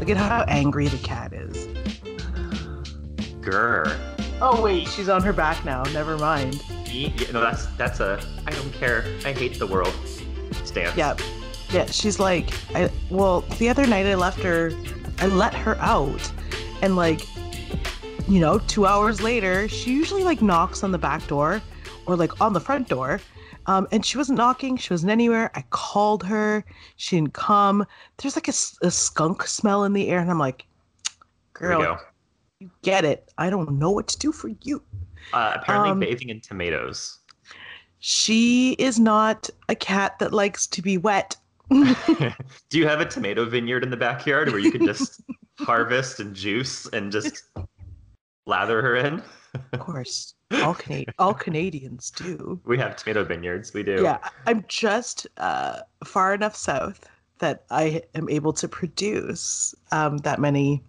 Look at how angry the cat is. Grr. Oh wait, she's on her back now. Never mind. Yeah, no, that's a I don't care. I hate the world stance. Yep. Yeah, she's like, well, the other night I let her out, and like, you know, 2 hours later, she usually like knocks on the back door, or like on the front door, and she wasn't knocking, she wasn't anywhere. I called her, she didn't come. There's like a skunk smell in the air, and I'm like, girl, you get it. I don't know what to do for you. Apparently bathing in tomatoes. She is not a cat that likes to be wet. Do you have a tomato vineyard in the backyard where you can just harvest and juice and just lather her in? Of course. All Canadians do. We have tomato vineyards. We do. Yeah. I'm just far enough south that I am able to produce that many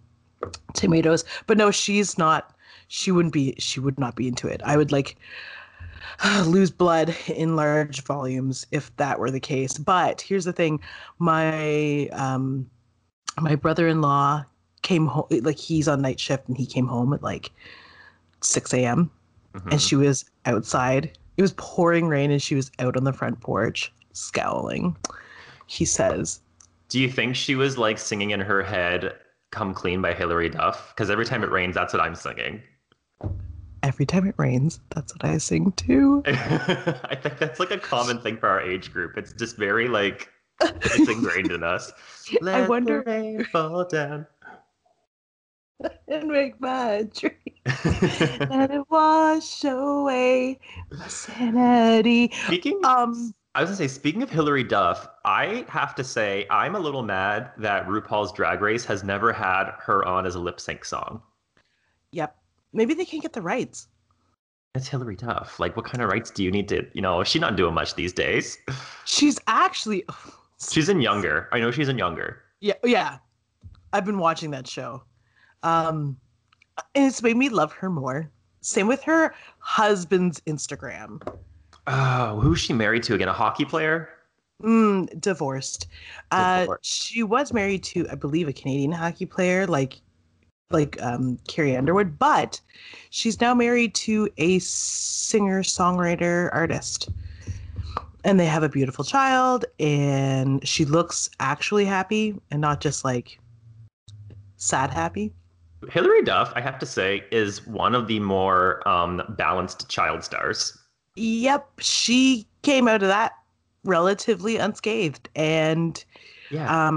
tomatoes. But no, she's not. She would not be into it. I would like lose blood in large volumes if that were the case. But here's the thing. My brother-in-law came home, like he's on night shift, and he came home at like 6 a.m. Mm-hmm. And she was outside. It was pouring rain, and she was out on the front porch scowling. He says, do you think she was like singing in her head Come Clean by Hilary Duff? Because every time it rains, that's what I'm singing. Every time it rains, that's what I sing too. I think that's like a common thing for our age group. It's just very like, it's ingrained in us. Let I wonder the rain fall down and make my dreams. Let it wash away my sanity. Speaking of Hilary Duff, I have to say I'm a little mad that RuPaul's Drag Race has never had her on as a lip sync song. Yep. Maybe they can't get the rights. It's Hilary Duff. Like, what kind of rights do you need to, you know, she's not doing much these days. She's in Younger. I know she's in Younger. Yeah. I've been watching that show. And it's made me love her more. Same with her husband's Instagram. Oh, who's she married to again? A hockey player? Divorced. She was married to, I believe, a Canadian hockey player, like Carrie Underwood, but she's now married to a singer-songwriter artist, and they have a beautiful child, and she looks actually happy and not just like sad happy. Hilary Duff, I have to say, is one of the more balanced child stars. Yep, she came out of that relatively unscathed, and yeah.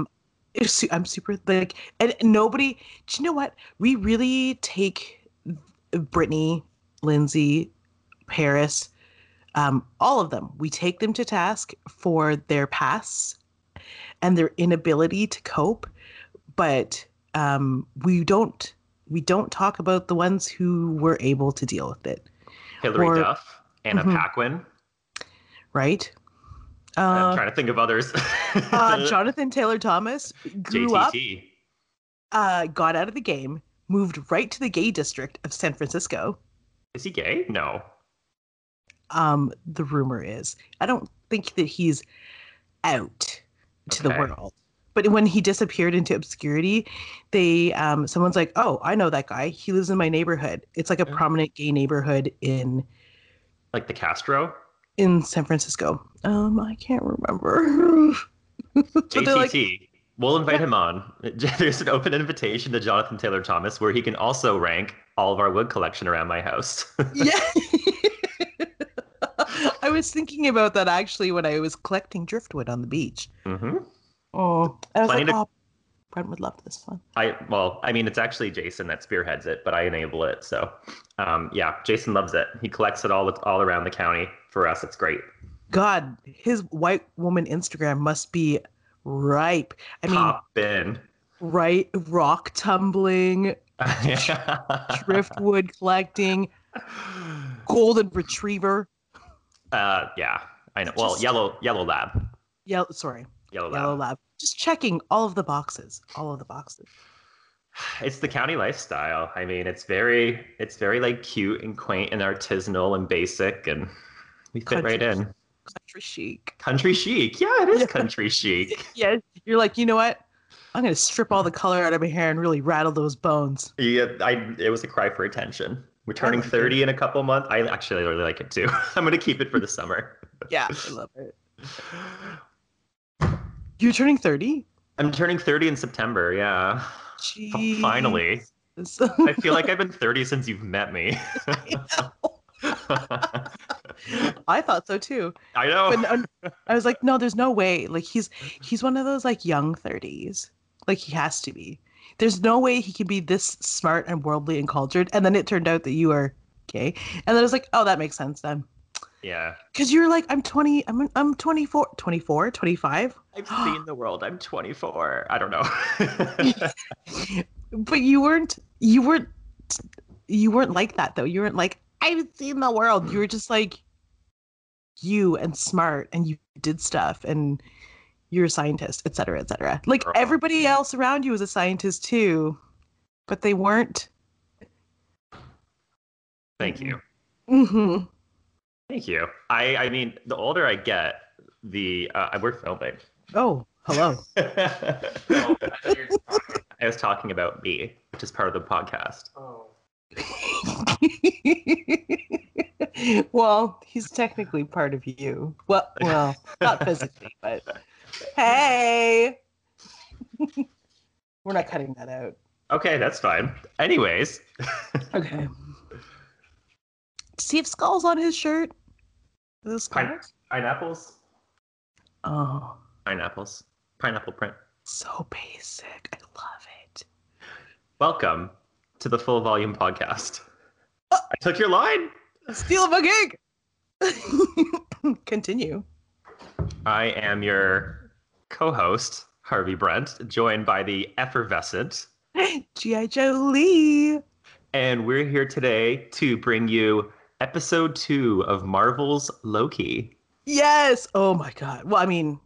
I'm super like, and nobody, do you know what? We really take Brittany, Lindsay, Paris, all of them. We take them to task for their pasts and their inability to cope, but we don't talk about the ones who were able to deal with it. Hilary Duff, Anna Paquin, right? I'm trying to think of others. Jonathan Taylor Thomas grew JTT. Up, got out of the game, moved right to the gay district of San Francisco. Is he gay? No. The rumor is. I don't think that he's out to the world. But when he disappeared into obscurity, they someone's like, oh, I know that guy. He lives in my neighborhood. It's like a prominent gay neighborhood in... Like the Castro? In San Francisco. I can't remember. JTT. We'll invite him on. There's an open invitation to Jonathan Taylor Thomas where he can also rank all of our wood collection around my house. Yeah. I was thinking about that actually when I was collecting driftwood on the beach. Mm-hmm. Oh, I was like, Brent would love this one. It's actually Jason that spearheads it, but I enable it. So, yeah, Jason loves it. He collects it all around the county. For us, it's great. God, his white woman Instagram must be ripe. I mean, poppin'. Right, rock tumbling, driftwood collecting, golden retriever. Yeah, I know. Well, yellow lab. Yeah, sorry. Yellow lab. Just checking all of the boxes. It's the county lifestyle. I mean, it's very like cute and quaint and artisanal and basic, and we fit right in. Country chic. Yeah, it is country chic. Yeah, you're like, you know what? I'm going to strip all the color out of my hair and really rattle those bones. Yeah, it was a cry for attention. We're turning 30 in a couple months. I actually really like it too. I'm going to keep it for the summer. Yeah, I love it. You're turning 30? I'm turning 30 in September, yeah. Jeez. Finally. I feel like I've been 30 since you've met me. I thought so too. I know. But I was like, no, there's no way. Like he's one of those like young 30s. Like he has to be. There's no way he can be this smart and worldly and cultured. And then it turned out that you are gay. And then I was like, oh, that makes sense then. Yeah. Because you're like, I'm 25. I've seen the world. I'm 24. I don't know. But you weren't like that though. You weren't like, I've seen the world. You were just like you and smart and you did stuff and you're a scientist, et cetera, et cetera. Like everybody else around you was a scientist too, but they weren't. Thank you. Mm-hmm. Thank you. I mean, the older I get, we're filming. Oh, hello. I was talking about me, which is part of the podcast. Oh. Well, he's technically part of you. Well, not physically, but hey, we're not cutting that out. Okay, that's fine. Anyways, okay. See if skulls on his shirt. Those skulls? Pineapples. Oh, pineapples. Pineapple print. So basic. I love it. Welcome to the Full Volume Podcast. I took your line. Steal my gig. Continue. I am your co-host, Harvey Brent, joined by the effervescent G.I. Joe Lee. And we're here today to bring you episode 2 of Marvel's Loki. Yes. Oh my God. Well, I mean,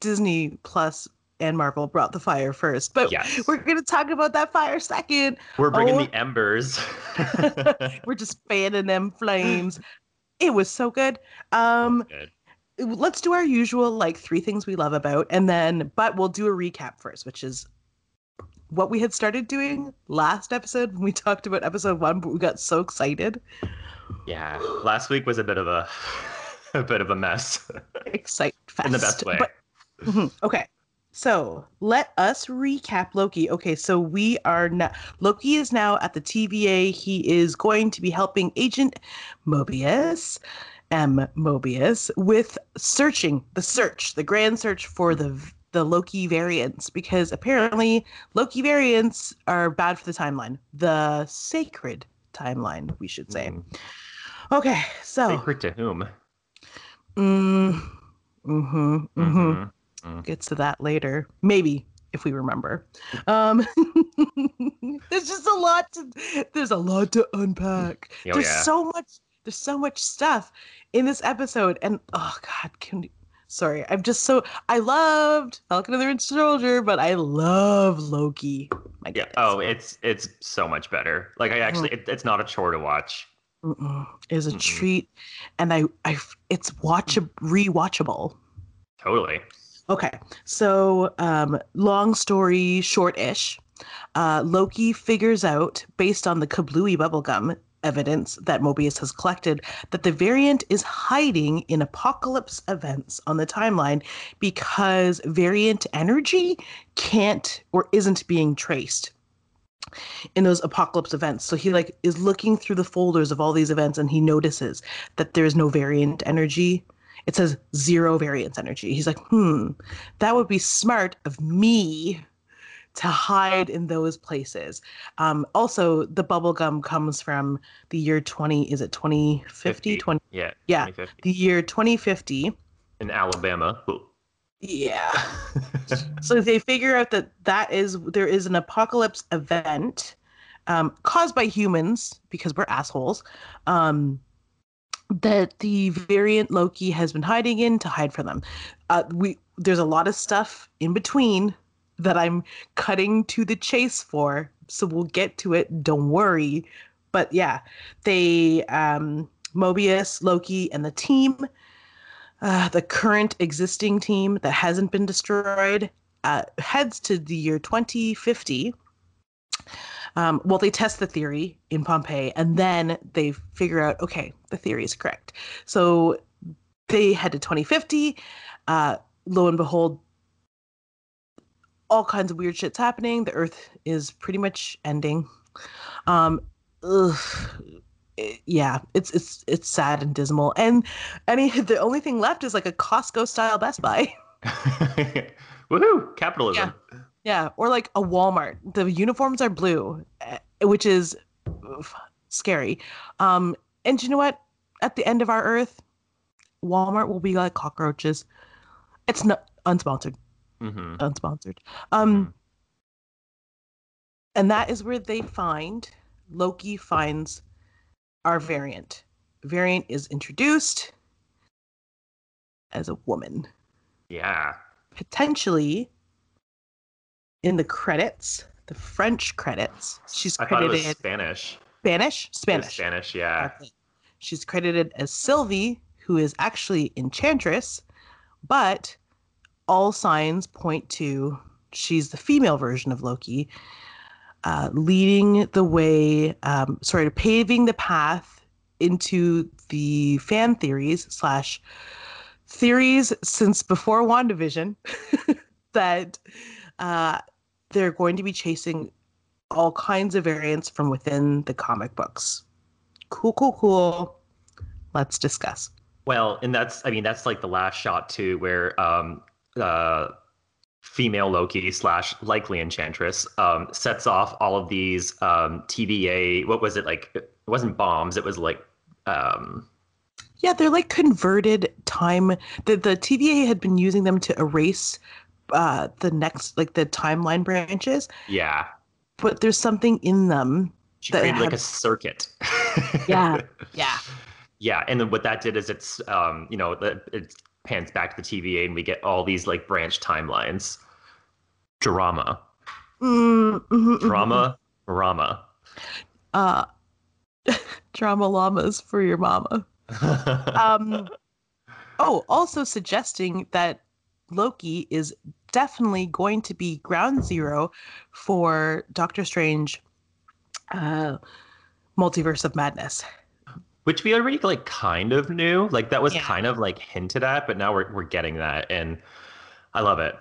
Disney Plus and Marvel brought the fire first, but yes, we're going to talk about that fire second. We're bringing the embers. We're just fanning them flames. It was so good. So good. Let's do our usual, like, 3 things we love about, but we'll do a recap first, which is what we had started doing last episode when we talked about episode 1, but we got so excited. Yeah. Last week was a bit of a mess. Excite fest. In the best way. Okay. So let us recap Loki. Okay, so Loki is now at the TVA. He is going to be helping Agent Mobius, M. Mobius, with the grand search for the Loki variants, because apparently Loki variants are bad for the timeline, the sacred timeline, we should say. Okay, so sacred to whom? Gets to that later, maybe, if we remember. There's just a lot to unpack. Oh, there's so much stuff in this episode, and oh God, I loved Falcon and the Winter Soldier, but I love Loki. My goodness. Yeah. Oh, it's so much better. Like it's not a chore to watch. It is a treat, and it's rewatchable. Totally. Okay, so long story short-ish, Loki figures out, based on the kablooey bubblegum evidence that Mobius has collected, that the variant is hiding in apocalypse events on the timeline because variant energy can't or isn't being traced in those apocalypse events. So he is looking through the folders of all these events, and he notices that there's no variant energy. It says 0 variance energy. He's like, that would be smart of me to hide in those places. Also, the bubblegum comes from the year 2050? 20, yeah, 2050. The year 2050. In Alabama. Ooh. Yeah. So they figure out there is an apocalypse event caused by humans, because we're assholes, that the variant Loki has been hiding in to hide from them. There's a lot of stuff in between that I'm cutting to the chase for, so we'll get to it. Don't worry. But yeah, they Mobius, Loki, and the team, the current existing team that hasn't been destroyed, heads to the year 2050. Well, they test the theory in Pompeii, and then they figure out, okay, the theory is correct. So they head to 2050. Lo and behold, all kinds of weird shit's happening. The Earth is pretty much ending. Yeah, it's sad and dismal. And the only thing left is like a Costco-style Best Buy. Woohoo! Capitalism. Yeah. Yeah, or like a Walmart. The uniforms are blue, which is scary. And you know what? At the end of our Earth, Walmart will be like cockroaches. It's not unsponsored. Mm-hmm. Unsponsored. And that is where they find Loki finds our variant. Variant is introduced as a woman. Yeah. Potentially. In the credits, the French credits, she's credited. I thought it was Spanish. Spanish. Spanish, yeah. She's credited as Sylvie, who is actually Enchantress, but all signs point to she's the female version of Loki, leading the way, sort of paving the path into the fan theories / theories since before WandaVision that. They're going to be chasing all kinds of variants from within the comic books. Cool. Let's discuss. Well, and that's like the last shot too, where female Loki / likely Enchantress sets off all of these TVA. What was it like? It wasn't bombs. It was like. Yeah, they're like converted time. The TVA had been using them to erase. The next, like the timeline branches. Yeah. But there's something in them. She created like a circuit. Yeah. Yeah. Yeah. And then what that did is it's, it pans back to the TVA and we get all these like branch timelines. Drama. Mm-hmm, drama. Mm-hmm. Rama. Drama llamas for your mama. Also suggesting that Loki is definitely going to be ground zero for Doctor Strange Multiverse of Madness. Which we already like kind of knew. Like that was kind of like hinted at, but now we're getting that. And I love it.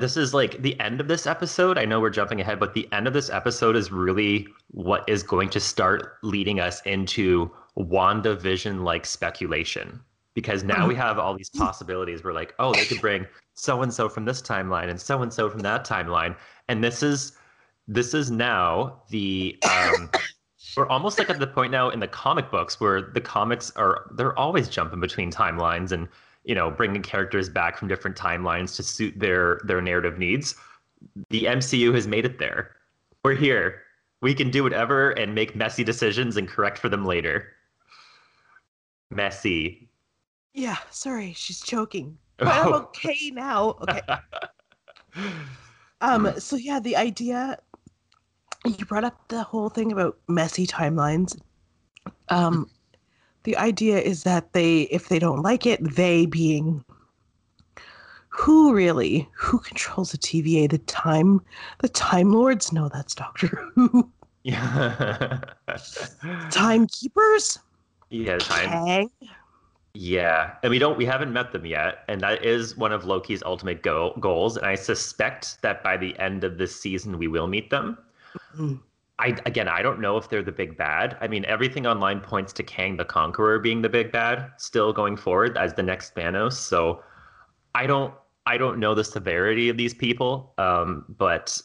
This is like the end of this episode. I know we're jumping ahead, but the end of this episode is really what is going to start leading us into WandaVision like speculation. Because now we have all these possibilities. We're like, oh, they could bring so-and-so from this timeline and so-and-so from that timeline. And this is now the we're almost like at the point now in the comic books where the comics they're always jumping between timelines and, bringing characters back from different timelines to suit their narrative needs. The MCU has made it there. We're here. We can do whatever and make messy decisions and correct for them later. Messy. Yeah, sorry, she's choking. But I'm okay now. Okay. So yeah, the idea you brought up the whole thing about messy timelines. The idea is that if they don't like it, they being who controls the TVA, the Time Lords? No, that's Doctor Who. Yeah. Timekeepers? Yeah, Kang. Yeah, and we haven't met them yet, and that is one of Loki's ultimate goals, and I suspect that by the end of this season we will meet them. Mm-hmm. I don't know if they're the big bad. I mean, everything online points to Kang the Conqueror being the big bad, still going forward as the next Thanos, so I don't know the severity of these people, but,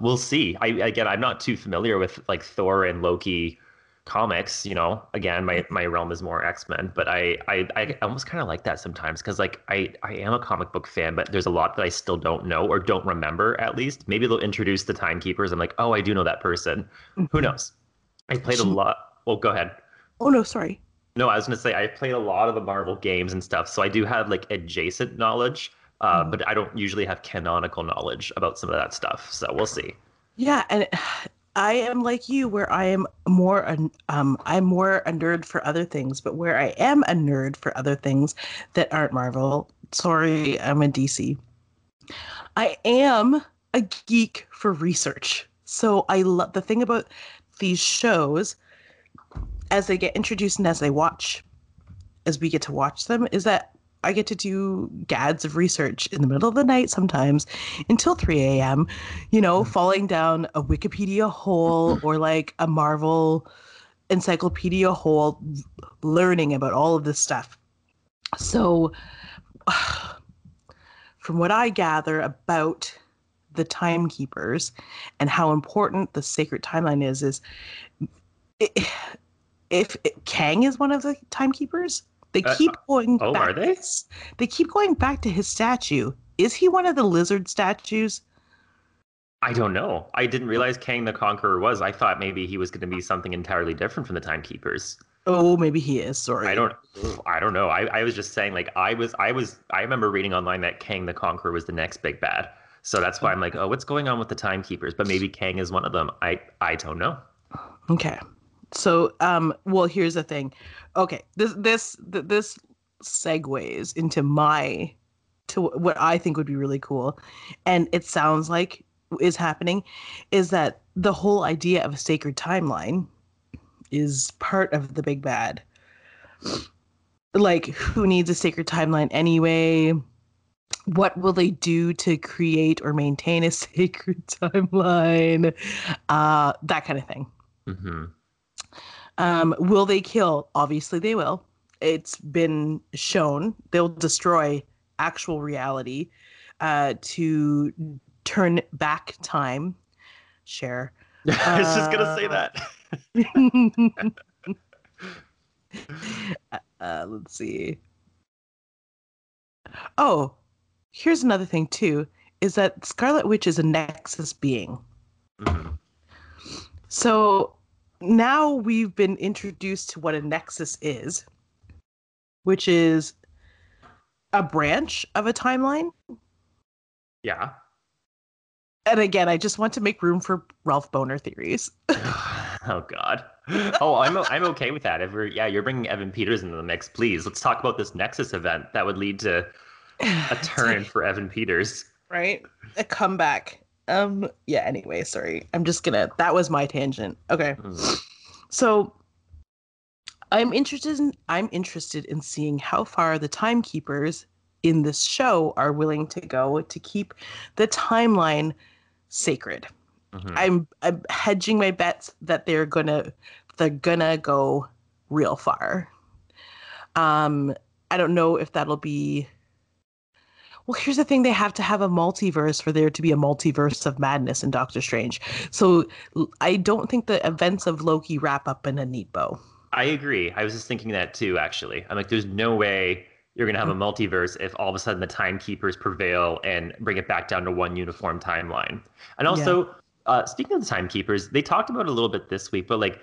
we'll see. I'm not too familiar with, like, Thor and Loki comics, again, my realm is more X-Men, but I almost kind of like that sometimes because like I am a comic book fan, but there's a lot that I still don't know or don't remember. At least maybe they'll introduce the timekeepers. I'm like, oh, I do know that person. Who knows? I played a lot. Well, go ahead. Oh no, sorry. No, I was gonna say I played a lot of the Marvel games and stuff, so I do have like adjacent knowledge, but I don't usually have canonical knowledge about some of that stuff. So we'll see. Yeah, and. I am like you, where I am more a nerd for other things, but where I am a nerd for other things that aren't Marvel. Sorry, I'm a DC. I am a geek for research. So I love the thing about these shows as they get introduced and as they watch, as we get to watch them, is that I get to do gads of research in the middle of the night sometimes until 3 a.m., you know, falling down a Wikipedia hole or like a Marvel encyclopedia hole, learning about all of this stuff. So from what I gather about the timekeepers and how important the sacred timeline is if Kang is one of the timekeepers, they keep going back. Are they? They keep going back to his statue. Is he one of the lizard statues? I don't know. I didn't realize Kang the Conqueror was. I thought maybe he was going to be something entirely different from the timekeepers. Oh, maybe he is. Sorry. I don't know. I was just saying, like, I remember reading online that Kang the Conqueror was the next big bad. So that's why I'm like, oh, what's going on with the timekeepers? But maybe Kang is one of them. I don't know. Okay. So, well, here's the thing. Okay, this segues into what I think would be really cool, and it sounds like is happening, is that the whole idea of a sacred timeline is part of the big bad. Like, who needs a sacred timeline anyway? What will they do to create or maintain a sacred timeline? That kind of thing. Mm-hmm. Will they kill? Obviously they will. It's been shown. They'll destroy actual reality to turn back time. Share. I was just going to say that. Let's see. Oh, here's another thing too, is that Scarlet Witch is a Nexus being. Mm-hmm. So now we've been introduced to what a nexus is, which is a branch of a timeline. Yeah. And again, I just want to make room for Ralph Boner theories. Oh, God. Oh, I'm okay with that. You're bringing Evan Peters into the mix. Please, let's talk about this Nexus event that would lead to a turn for Evan Peters. Right? A comeback. Anyway, sorry. I'm just gonna... That was my tangent. Okay. So, I'm interested in seeing how far the timekeepers in this show are willing to go to keep the timeline sacred. Mm-hmm. I'm hedging my bets that they're gonna go real far. I don't know if that'll be... Well, here's the thing. They have to have a multiverse for there to be a multiverse of madness in Doctor Strange. So I don't think the events of Loki wrap up in a neat bow. I agree. I was just thinking that too, actually. I'm like, there's no way you're going to have a multiverse if all of a sudden the timekeepers prevail and bring it back down to one uniform timeline. And also, speaking of the timekeepers, they talked about it a little bit this week, but like,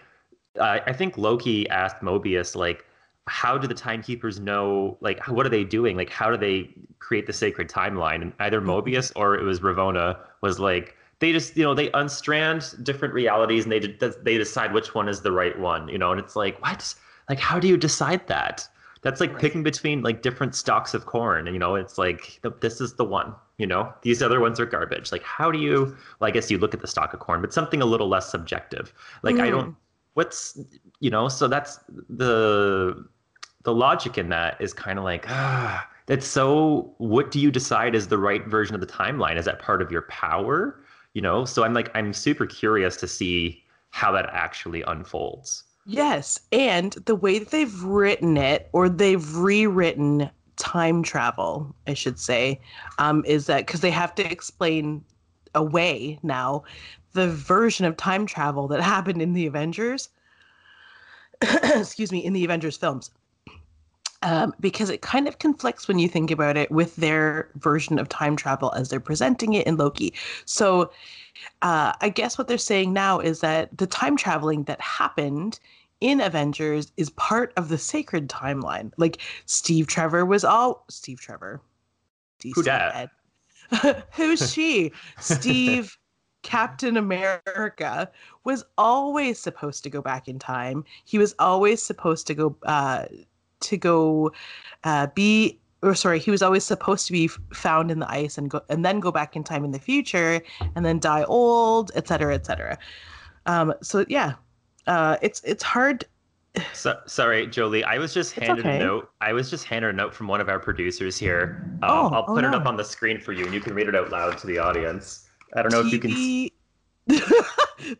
I think Loki asked Mobius, like, how do the timekeepers know, like, what are they doing? Like, how do they create the sacred timeline? And either Mobius or it was Ravonna was like, they just, you know, they unstrand different realities and they decide which one is the right one, you know? And it's like, what? Like, how do you decide that? That's like picking between like different stalks of corn. And, you know, it's like, this is the one, you know, these other ones are garbage. Like, how do you, well, I guess you look at the stalk of corn, but something a little less subjective. Like, I don't, what's, you know, so that's the logic in that is kind of like, that's so, what do you decide is the right version of the timeline? Is that part of your power? You know, so I'm like, I'm super curious to see how that actually unfolds. Yes. And the way that they've written it, or they've rewritten time travel, I should say, is that because they have to explain away now the version of time travel that happened in the Avengers, excuse me, in the Avengers films. Because it kind of conflicts when you think about it with their version of time travel as they're presenting it in Loki. So I guess what they're saying now is that the time traveling that happened in Avengers is part of the sacred timeline. Like Steve Trevor. Who dat? Who's she? Steve... Captain America was always supposed to go back in time. He was always supposed to go be or sorry, he was always supposed to be found in the ice and then go back in time in the future and then die old, et cetera, et cetera. So yeah, it's hard. So, sorry, Jolie, I was just handed a note. I was just handed a note from one of our producers here. I'll put it up on the screen for you, and you can read it out loud to the audience. I don't know if you can.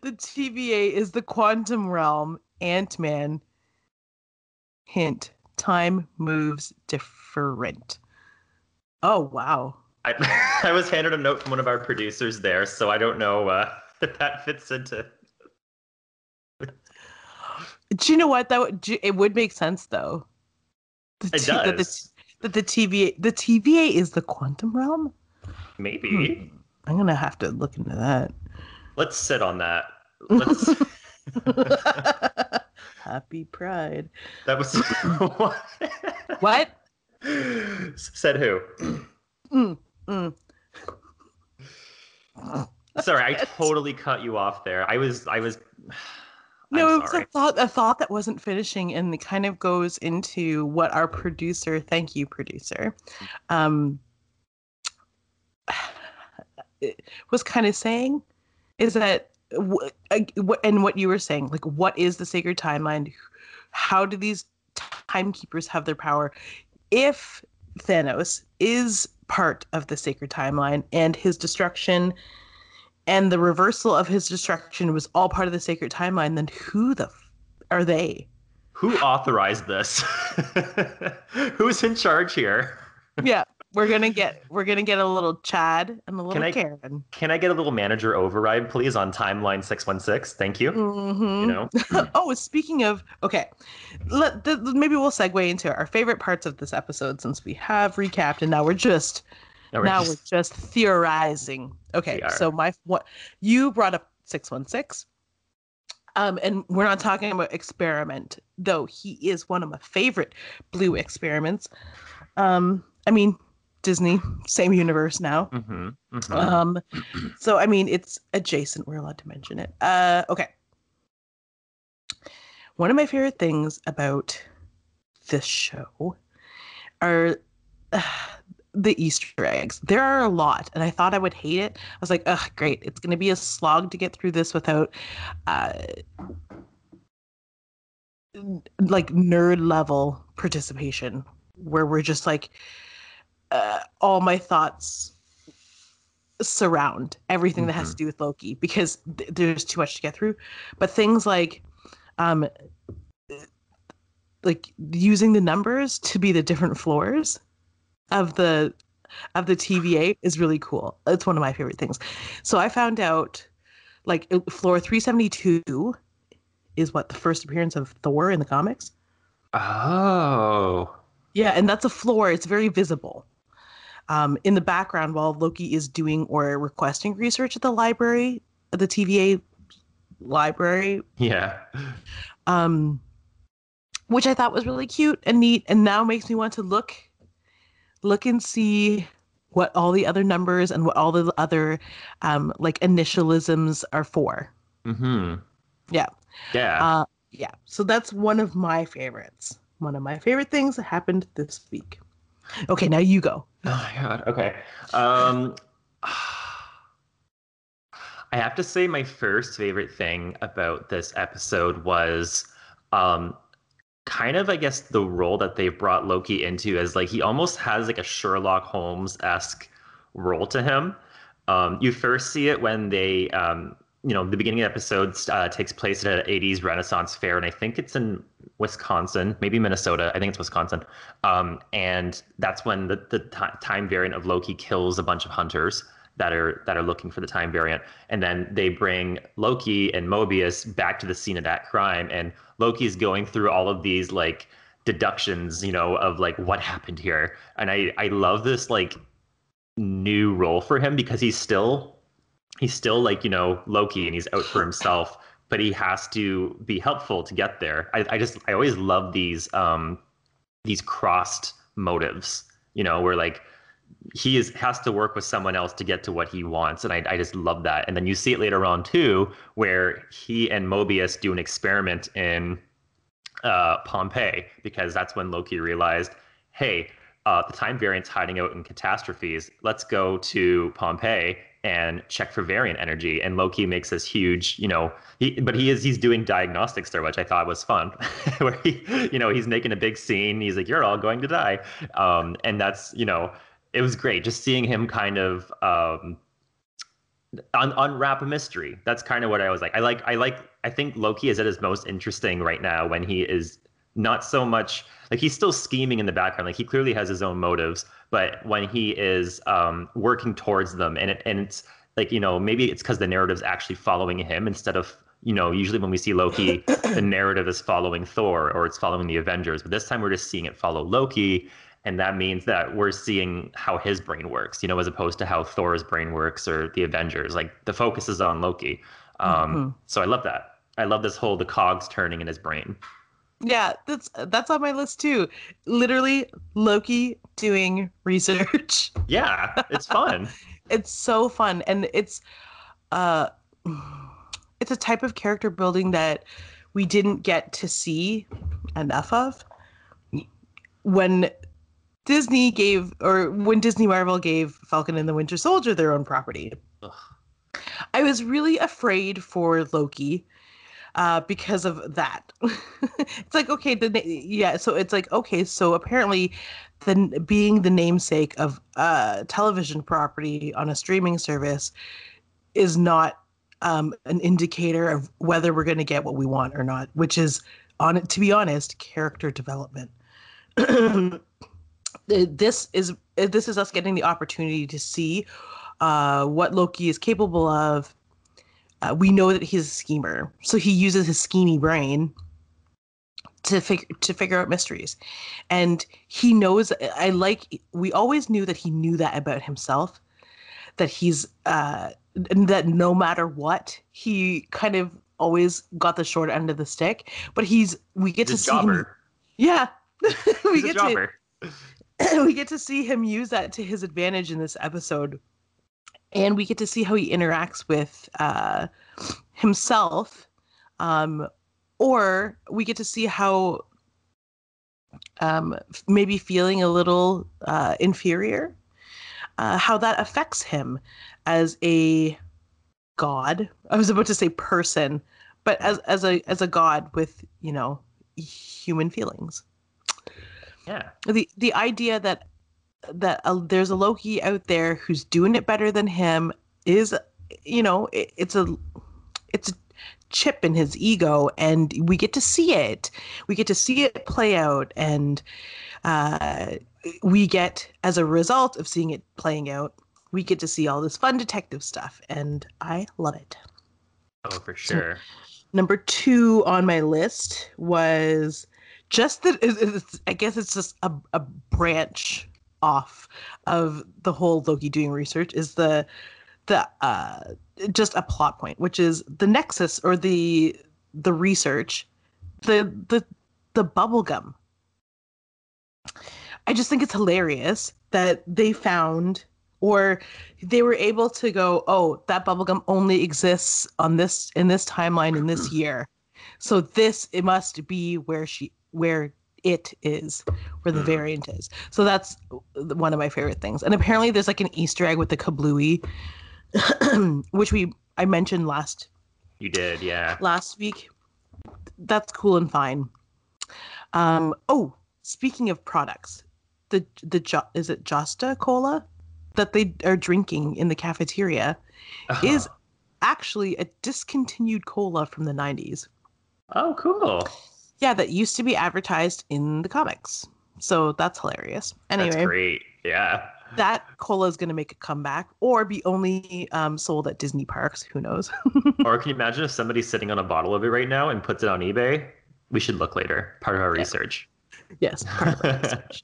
The TVA is the quantum realm. Ant-Man. Hint: time moves different. Oh wow! I was handed a note from one of our producers there, so I don't know if that fits into. Do you know what? It would make sense though. It does. That the TVA is the quantum realm. Maybe. I'm gonna have to look into that. Let's sit on that. Let's. Happy Pride. That was what? Said who? Sorry, I totally cut you off there. I was. No, it was a thought that wasn't finishing, and it kind of goes into what our producer, thank you, producer, was kind of saying, is that, and what you were saying, like, what is the sacred timeline? How do these timekeepers have their power? If Thanos is part of the sacred timeline and his destruction and the reversal of his destruction was all part of the sacred timeline, then who the are they? Who authorized this? Who's in charge here? Yeah, we're gonna get a little Chad and a little Karen. Can I get a little manager override, please, on timeline 616? Thank you. You know. Oh, speaking of, okay, maybe we'll segue into our favorite parts of this episode since we have recapped and now we're just. Now we're just theorizing. Okay, so you brought up 616, and we're not talking about experiment, though he is one of my favorite Blue experiments. I mean, Disney, same universe now. So, I mean, it's adjacent. We're allowed to mention it. Okay. One of my favorite things about this show are... the Easter eggs. There are a lot, and I thought I would hate it. I was like, "Ugh, great! It's going to be a slog to get through this without, like, nerd level participation, where we're just like, all my thoughts surround everything that has to do with Loki because there's too much to get through." But things like using the numbers to be the different floors of the TVA is really cool. It's one of my favorite things. So I found out, like, floor 372 is what the first appearance of Thor in the comics. Oh. Yeah, and that's a floor. It's very visible. In the background, while Loki is doing or requesting research at the library, the TVA library. Yeah. Which I thought was really cute and neat, and now makes me want to look and see what all the other numbers and what all the other like initialisms are for. Yeah. So that's one of my favorites. One of my favorite things that happened this week. Okay, now you go. Oh my god. Okay. I have to say my first favorite thing about this episode was kind of, I guess, the role that they've brought Loki into is, like, he almost has, like, a Sherlock Holmes-esque role to him. You first see it when they, you know, the beginning of the episode takes place at an 80s Renaissance fair, and I think it's in Wisconsin, maybe Minnesota. I think it's Wisconsin. And that's when the time variant of Loki kills a bunch of hunters that are looking for the time variant. And then they bring Loki and Mobius back to the scene of that crime. And Loki's going through all of these, like, deductions, you know, of, like, what happened here. And I love this, like, new role for him because he's still like, you know, Loki, and he's out for himself, but he has to be helpful to get there. I always love these crossed motives, you know, where, like, he has to work with someone else to get to what he wants. And I just love that. And then you see it later on too, where he and Mobius do an experiment in Pompeii, because that's when Loki realized, hey, the time variance hiding out in catastrophes, let's go to Pompeii and check for variant energy. And Loki makes this huge, he's doing diagnostics there, which I thought was fun, where he's making a big scene. He's like, you're all going to die. And that's, it was great just seeing him kind of unwrap a mystery. That's kind of what I was like. I think Loki is at his most interesting right now when he is not so much like he's still scheming in the background. Like he clearly has his own motives, but when he is working towards them, and it's like, maybe it's because the narrative's actually following him instead of, usually when we see Loki, the narrative is following Thor or it's following the Avengers. But this time we're just seeing it follow Loki. And that means that we're seeing how his brain works, as opposed to how Thor's brain works or the Avengers. Like the focus is on Loki. So I love that. I love this whole the cogs turning in his brain. Yeah, that's on my list too. Literally Loki doing research. Yeah, it's fun. It's so fun, and it's a type of character building that we didn't get to see enough of when Disney Marvel gave Falcon and the Winter Soldier their own property. Ugh. I was really afraid for Loki because of that. It's like, okay, so apparently being the namesake of a television property on a streaming service is not an indicator of whether we're going to get what we want or not, which is, to be honest, character development. This is us getting the opportunity to see what Loki is capable of. We know that he's a schemer, so he uses his schemy brain to figure out mysteries, and he knows. We always knew that he knew that about himself, that he's that no matter what, he kind of always got the short end of the stick. But we get to see him use that to his advantage in this episode. And we get to see how he interacts with himself. Or we get to see how maybe feeling a little inferior, how that affects him as a god. I was about to say person, but as a god with, human feelings. Yeah. The idea that there's a Loki out there who's doing it better than him is, it's a chip in his ego, and we get to see it. We get to see it play out, and we get, as a result of seeing it playing out, we get to see all this fun detective stuff, and I love it. Oh, for sure. So, number 2 on my list was just that. I guess it's just a branch off of the whole Loki doing research is the just a plot point, which is the nexus or the research, the bubblegum. I just think it's hilarious that they found, or they were able to go, oh, that bubblegum only exists in this timeline in this year. So it must be where the variant is. So that's one of my favorite things. And apparently there's like an Easter egg with the kablooey, which I mentioned last. You did, yeah. Last week. That's cool and fine. Speaking of products, is it Josta Cola that they are drinking in the cafeteria is actually a discontinued cola from the 90s. Oh, cool. Yeah, that used to be advertised in the comics. So that's hilarious. Anyway. That's great. Yeah. That cola is going to make a comeback or be only sold at Disney parks. Who knows? Or can you imagine if somebody's sitting on a bottle of it right now and puts it on eBay? We should look later. Part of our research. Yes. Part of our research.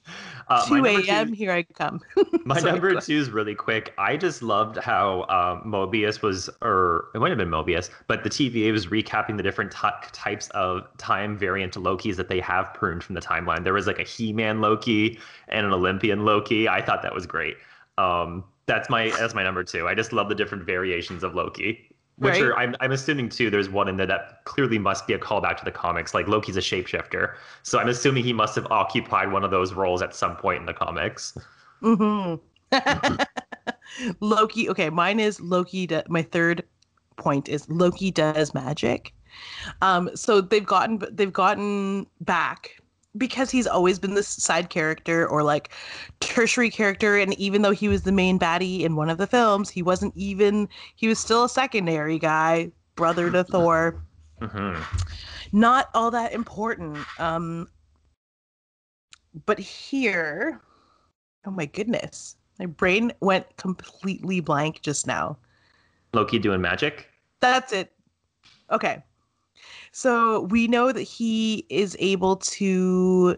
2 a.m. Here I come. My number 2 is really quick. I just loved how Mobius was, or it might have been Mobius, but the TVA was recapping the different types of time variant Lokis that they have pruned from the timeline. There was like a He-Man Loki and an Olympian Loki. I thought that was great. That's my number 2. I just love the different variations of Loki. Which right. are, I'm assuming too, there's one in there that clearly must be a callback to the comics. Like Loki's a shapeshifter. So I'm assuming he must have occupied one of those roles at some point in the comics. Mm-hmm. Loki. Okay. Mine is Loki. My third point is Loki does magic. So they've gotten back, because he's always been this side character or like tertiary character. And even though he was the main baddie in one of the films, he was still a secondary guy, brother to Thor. Mm-hmm. Not all that important. But here, oh my goodness, my brain went completely blank just now. Loki doing magic? That's it. Okay. So we know that he is able to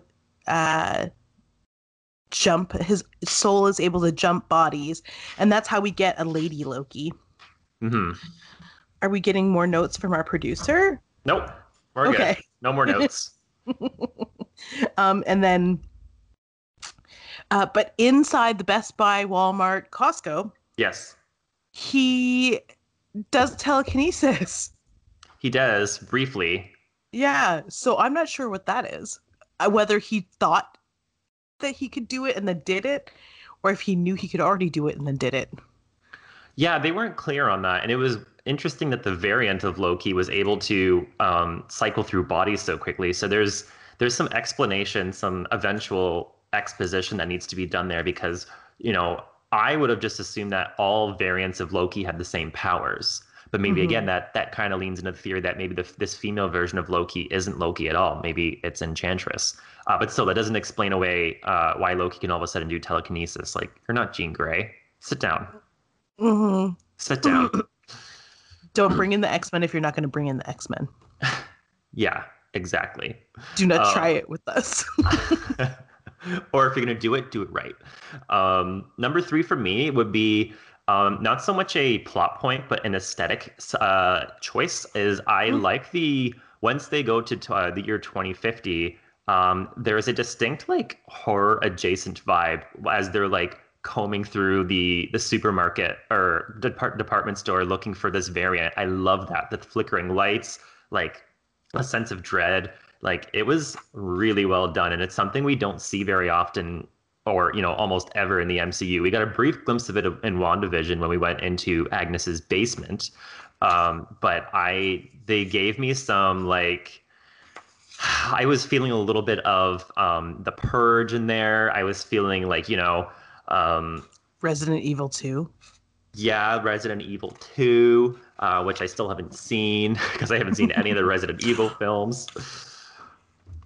jump. His soul is able to jump bodies, and that's how we get a Lady Loki. Mm-hmm. Are we getting more notes from our producer? Nope. We're okay. Good. No more notes. And then, but inside the Best Buy, Walmart, Costco. Yes. He does telekinesis. He does, briefly. Yeah, so I'm not sure what that is. Whether he thought that he could do it and then did it, or if he knew he could already do it and then did it. Yeah, they weren't clear on that. And it was interesting that the variant of Loki was able to cycle through bodies so quickly. So there's some explanation, some eventual exposition that needs to be done there, because, you know, I would have just assumed that all variants of Loki had the same powers. But maybe, mm-hmm. again, that kind of leans into the theory that maybe this female version of Loki isn't Loki at all. Maybe it's Enchantress. But still, that doesn't explain away why Loki can all of a sudden do telekinesis. Like, you're not Jean Grey. Sit down. Mm-hmm. Sit down. Don't bring in the X-Men if you're not going to bring in the X-Men. Yeah, exactly. Do not try it with us. Or if you're going to do it right. Number 3 for me would be... not so much a plot point, but an aesthetic choice is like once they go to the year 2050, there is a distinct like horror adjacent vibe as they're like combing through the supermarket or department store looking for this variant. I love that. The flickering lights, like a sense of dread, like it was really well done. And it's something we don't see very often, or, you know, almost ever in the MCU. We got a brief glimpse of it in WandaVision when we went into Agnes's basement. But they gave me some, like, I was feeling a little bit of The Purge in there. I was feeling like, you know... Resident Evil 2. Yeah, Resident Evil 2, which I still haven't seen because I haven't seen any of the Resident Evil films.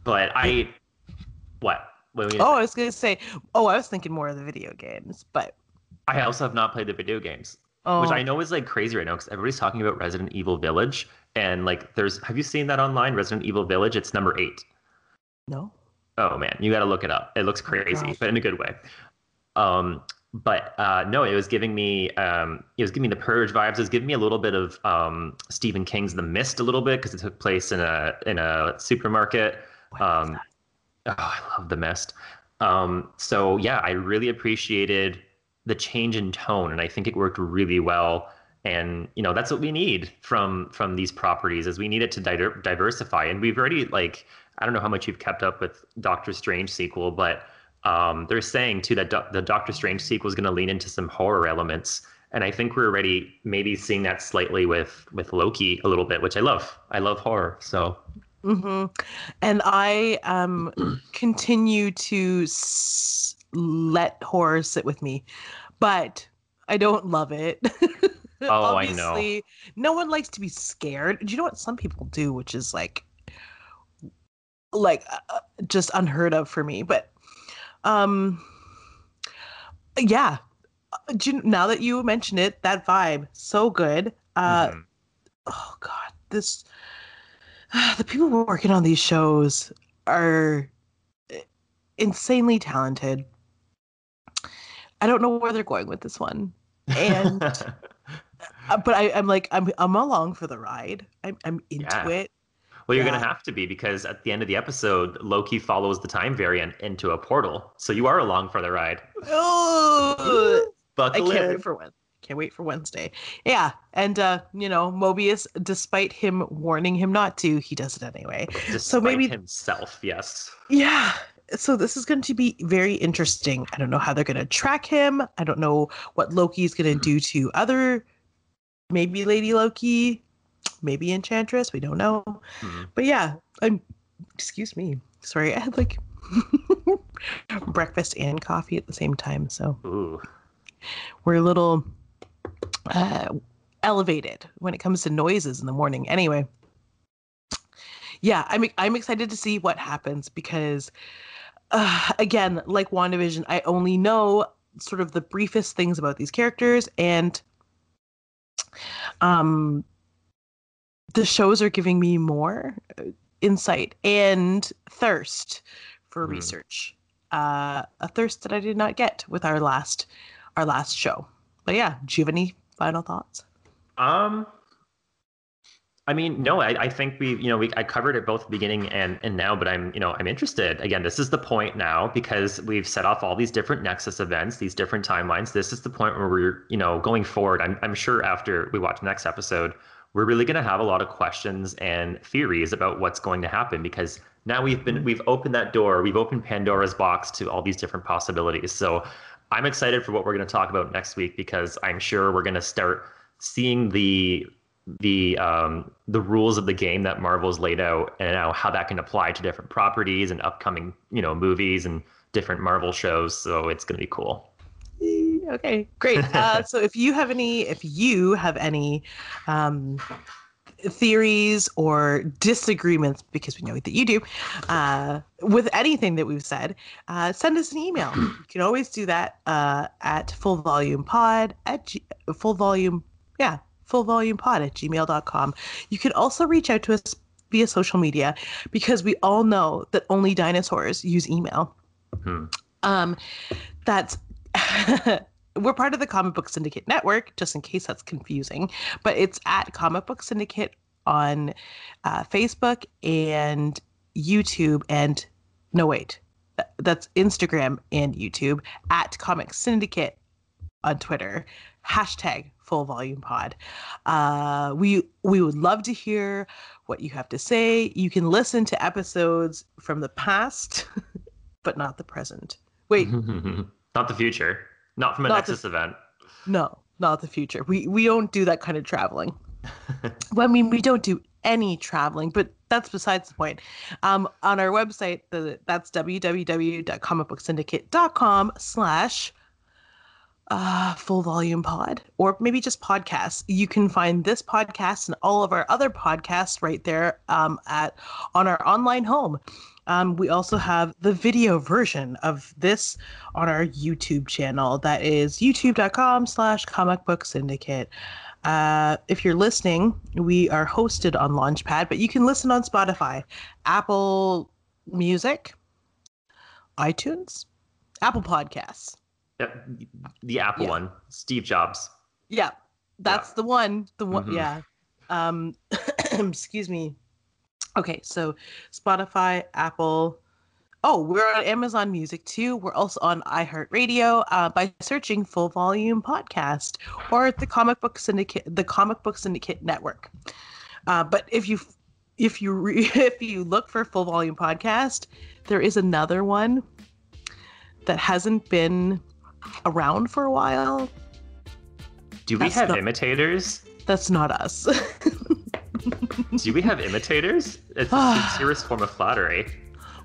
But What? I was going to say, I was thinking more of the video games, but... I also have not played the video games, which I know is, like, crazy right now, because everybody's talking about Resident Evil Village, and, like, have you seen that online, Resident Evil Village? It's number 8. No. Oh, man, you got to look it up. It looks crazy, but in a good way. No, it was giving me The Purge vibes. It was giving me a little bit of Stephen King's The Mist a little bit, because it took place in a supermarket. Oh, I love The Mist. So, yeah, I really appreciated the change in tone, and I think it worked really well. And, you know, that's what we need from these properties, is we need it to diversify. And we've already, like, I don't know how much you've kept up with Doctor Strange sequel, but they're saying, too, that the Doctor Strange sequel is going to lean into some horror elements. And I think we're already maybe seeing that slightly with Loki a little bit, which I love. I love horror, so... Mm-hmm. And I continue to let horror sit with me, but I don't love it. Oh, obviously, I know. No one likes to be scared. Do you know what some people do, which is like just unheard of for me. But yeah, now that you mention it, that vibe, so good. Mm-hmm. Oh God, the people working on these shows are insanely talented. I don't know where they're going with this one, and but I'm along for the ride. I'm into it. Well, you're gonna have to be, because at the end of the episode, Loki follows the time variant into a portal, so you are along for the ride. Oh, I can't wait for one. Can't wait for Wednesday. Yeah. And, you know, Mobius, despite him warning him not to, he does it anyway. Despite so maybe himself. Yes. Yeah. So this is going to be very interesting. I don't know how they're going to track him. I don't know what Loki is going to do to other, maybe Lady Loki, maybe Enchantress. We don't know. Mm-hmm. But yeah, excuse me. Sorry. I had like breakfast and coffee at the same time. So ooh. We're a little elevated when it comes to noises in the morning. Anyway. Yeah, I'm excited to see what happens because, again, like WandaVision, I only know sort of the briefest things about these characters, and the shows are giving me more insight and thirst for research, a thirst that I did not get with our last show. But yeah, do you have any final thoughts? I mean, no, I think I covered it both at the beginning and now, but I'm interested. Again, this is the point now because we've set off all these different Nexus events, these different timelines. This is the point where we're, going forward. I'm sure after we watch the next episode, we're really going to have a lot of questions and theories about what's going to happen because now we've opened that door. We've opened Pandora's box to all these different possibilities. So I'm excited for what we're going to talk about next week because I'm sure we're going to start seeing the rules of the game that Marvel's laid out and now how that can apply to different properties and upcoming, movies and different Marvel shows. So it's going to be cool. Okay, great. So if you have any theories or disagreements, because we know that you do, with anything that we've said, send us an email. You can always do that at fullvolumepod@gmail.com. You can also reach out to us via social media because we all know that only dinosaurs use email. Mm-hmm. That's we're part of the Comic Book Syndicate Network, just in case that's confusing, but it's at Comic Book Syndicate on Facebook and YouTube and that's Instagram and YouTube, at Comic Syndicate on Twitter, # FullVolumePod. We would love to hear what you have to say. You can listen to episodes from the past, but not the present. Wait, not the future. Not from a Nexus event. No, not the future. We don't do that kind of traveling. Well, I mean, we don't do any traveling, but that's besides the point. On our website, that's www.comicbooksyndicate.com/ FullVolumePod, or maybe just podcasts. You can find this podcast and all of our other podcasts right there on our online home. We also have the video version of this on our YouTube channel. That is youtube.com/comicbooksyndicate. If you're listening, we are hosted on Launchpad, but you can listen on Spotify, Apple Music, iTunes, Apple Podcasts. Yep. The Apple one, Steve Jobs. Yeah, that's the one. The one, yeah. Excuse me. Okay, so Spotify, Apple. Oh, we're on Amazon Music too. We're also on iHeartRadio by searching Full Volume Podcast or the Comic Book Syndicate Network. But if you look for Full Volume Podcast, there is another one that hasn't been around for a while. Do we have imitators? That's not us. Do we have imitators? It's a serious form of flattery.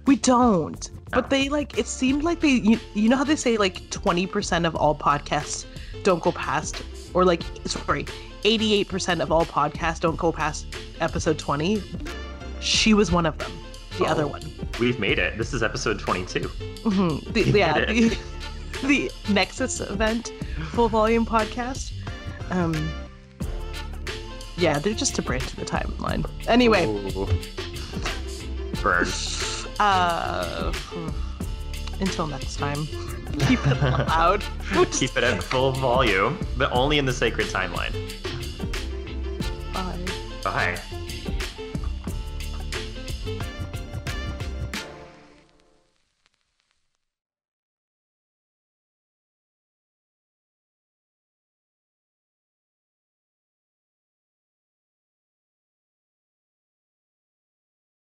We don't. No. But they it seemed like they, you know how they say 20% of all podcasts don't go past, or 88% of all podcasts don't go past episode 20. She was one of them. The other one. We've made it. This is episode 22. Mm-hmm. The Nexus event, Full Volume Podcast. Yeah, they're just a branch of the timeline. Anyway. Burn. Until next time, keep it loud. Keep it at full volume, but only in the sacred timeline. Bye. Bye.